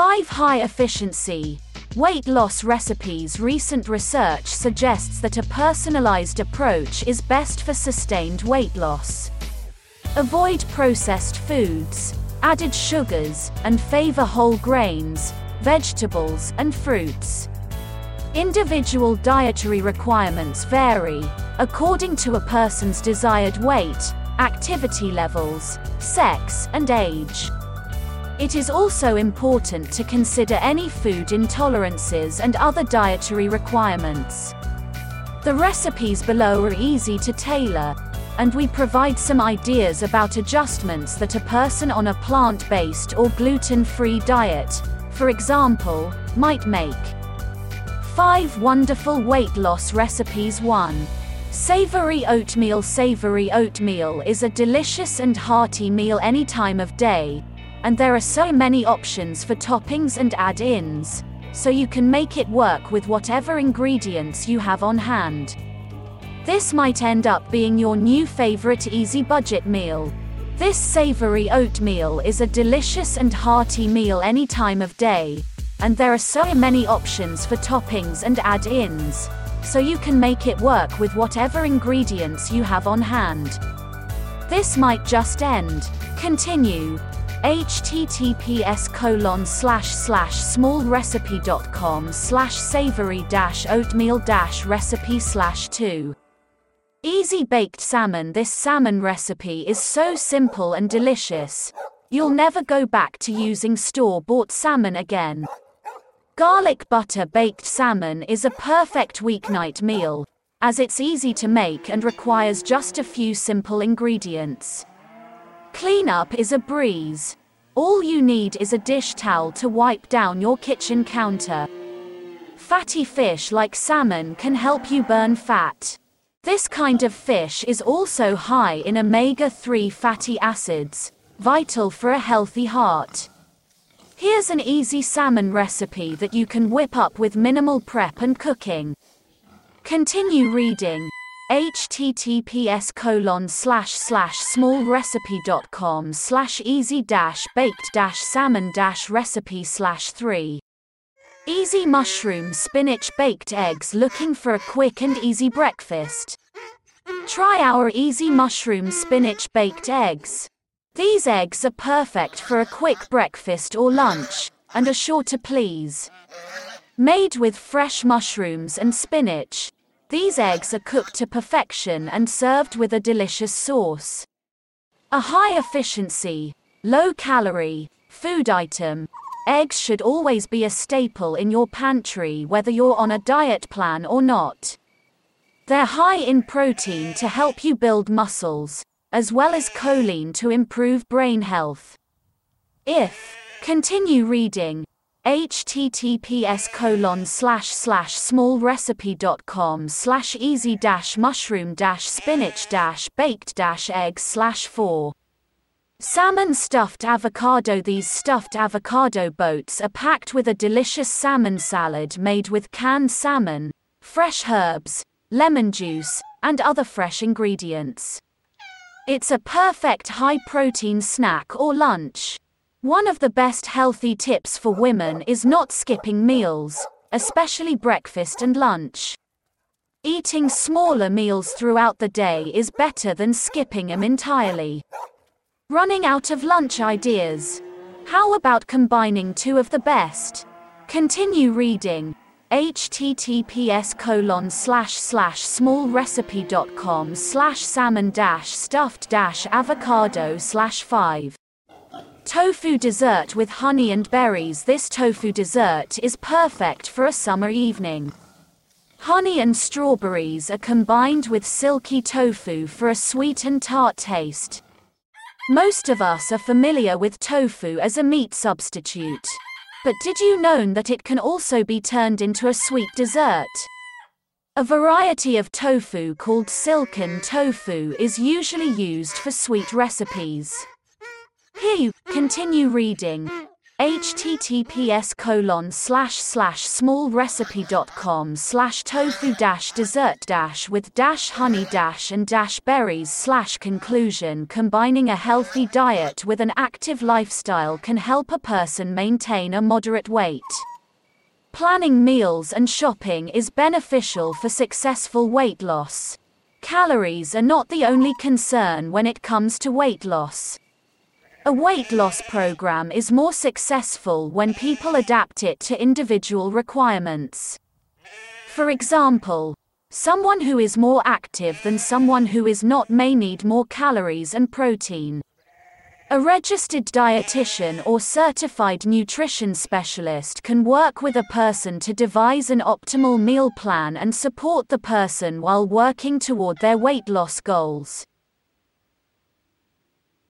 5 High Efficiency Weight Loss Recipes. Recent research suggests that a personalized approach is best for sustained weight loss. Avoid processed foods, added sugars, and favor whole grains, vegetables, and fruits. Individual dietary requirements vary, according to a person's desired weight, activity levels, sex, and age. It is also important to consider any food intolerances and other dietary requirements. The recipes below are easy to tailor, and we provide some ideas about adjustments that a person on a plant-based or gluten-free diet, for example, might make. 5 Wonderful Weight Loss Recipes. 1. Savory Oatmeal. Savory oatmeal is a delicious and hearty meal any time of day, and there are so many options for toppings and add-ins, so you can make it work with whatever ingredients you have on hand. This might end up being your new favorite easy budget meal. This savory oatmeal is a delicious and hearty meal any time of day, and there are so many options for toppings and add-ins, so you can make it work with whatever ingredients you have on hand. This might just end. Continue. https://smallrecipe.com/savory-oatmeal-recipe/2 Easy Baked Salmon. This salmon recipe is so simple and delicious, you'll never go back to using store-bought salmon again. Garlic butter baked salmon is a perfect weeknight meal, as it's easy to make and requires just a few simple ingredients. Cleanup is a breeze. All you need is a dish towel to wipe down your kitchen counter. Fatty fish like salmon can help you burn fat. This kind of fish is also high in omega-3 fatty acids, vital for a healthy heart. Here's an easy salmon recipe that you can whip up with minimal prep and cooking. Continue reading. https://smallrecipe.com/easy-baked-salmon-recipe/3 Easy Mushroom Spinach Baked Eggs. Looking for a quick and easy breakfast? Try our Easy Mushroom Spinach Baked Eggs. These eggs are perfect for a quick breakfast or lunch, and are sure to please. Made with fresh mushrooms and spinach, these eggs are cooked to perfection and served with a delicious sauce. A high-efficiency, low-calorie food item, eggs should always be a staple in your pantry whether you're on a diet plan or not. They're high in protein to help you build muscles, as well as choline to improve brain health. If, continue reading, https://smallrecipe.com/easy-mushroom-spinach-baked-eggs/4 Salmon Stuffed Avocado. These stuffed avocado boats are packed with a delicious salmon salad made with canned salmon, fresh herbs, lemon juice, and other fresh ingredients. It's a perfect high-protein snack or lunch. One of the best healthy tips for women is not skipping meals, especially breakfast and lunch. Eating smaller meals throughout the day is better than skipping them entirely. Running out of lunch ideas? How about combining two of the best? Continue reading. https://smallrecipe.com/salmon-stuffed-avocado/5 Tofu Dessert with Honey and Berries. This tofu dessert is perfect for a summer evening. Honey and strawberries are combined with silky tofu for a sweet and tart taste. Most of us are familiar with tofu as a meat substitute. But did you know that it can also be turned into a sweet dessert? A variety of tofu called silken tofu is usually used for sweet recipes. Here you continue reading. https://smallrecipe.com/tofu-dessert-with-honey-and-berries/conclusion Combining a healthy diet with an active lifestyle can help a person maintain a moderate weight. Planning meals and shopping is beneficial for successful weight loss. Calories are not the only concern when it comes to weight loss. A weight loss program is more successful when people adapt it to individual requirements. For example, someone who is more active than someone who is not may need more calories and protein. A registered dietitian or certified nutrition specialist can work with a person to devise an optimal meal plan and support the person while working toward their weight loss goals.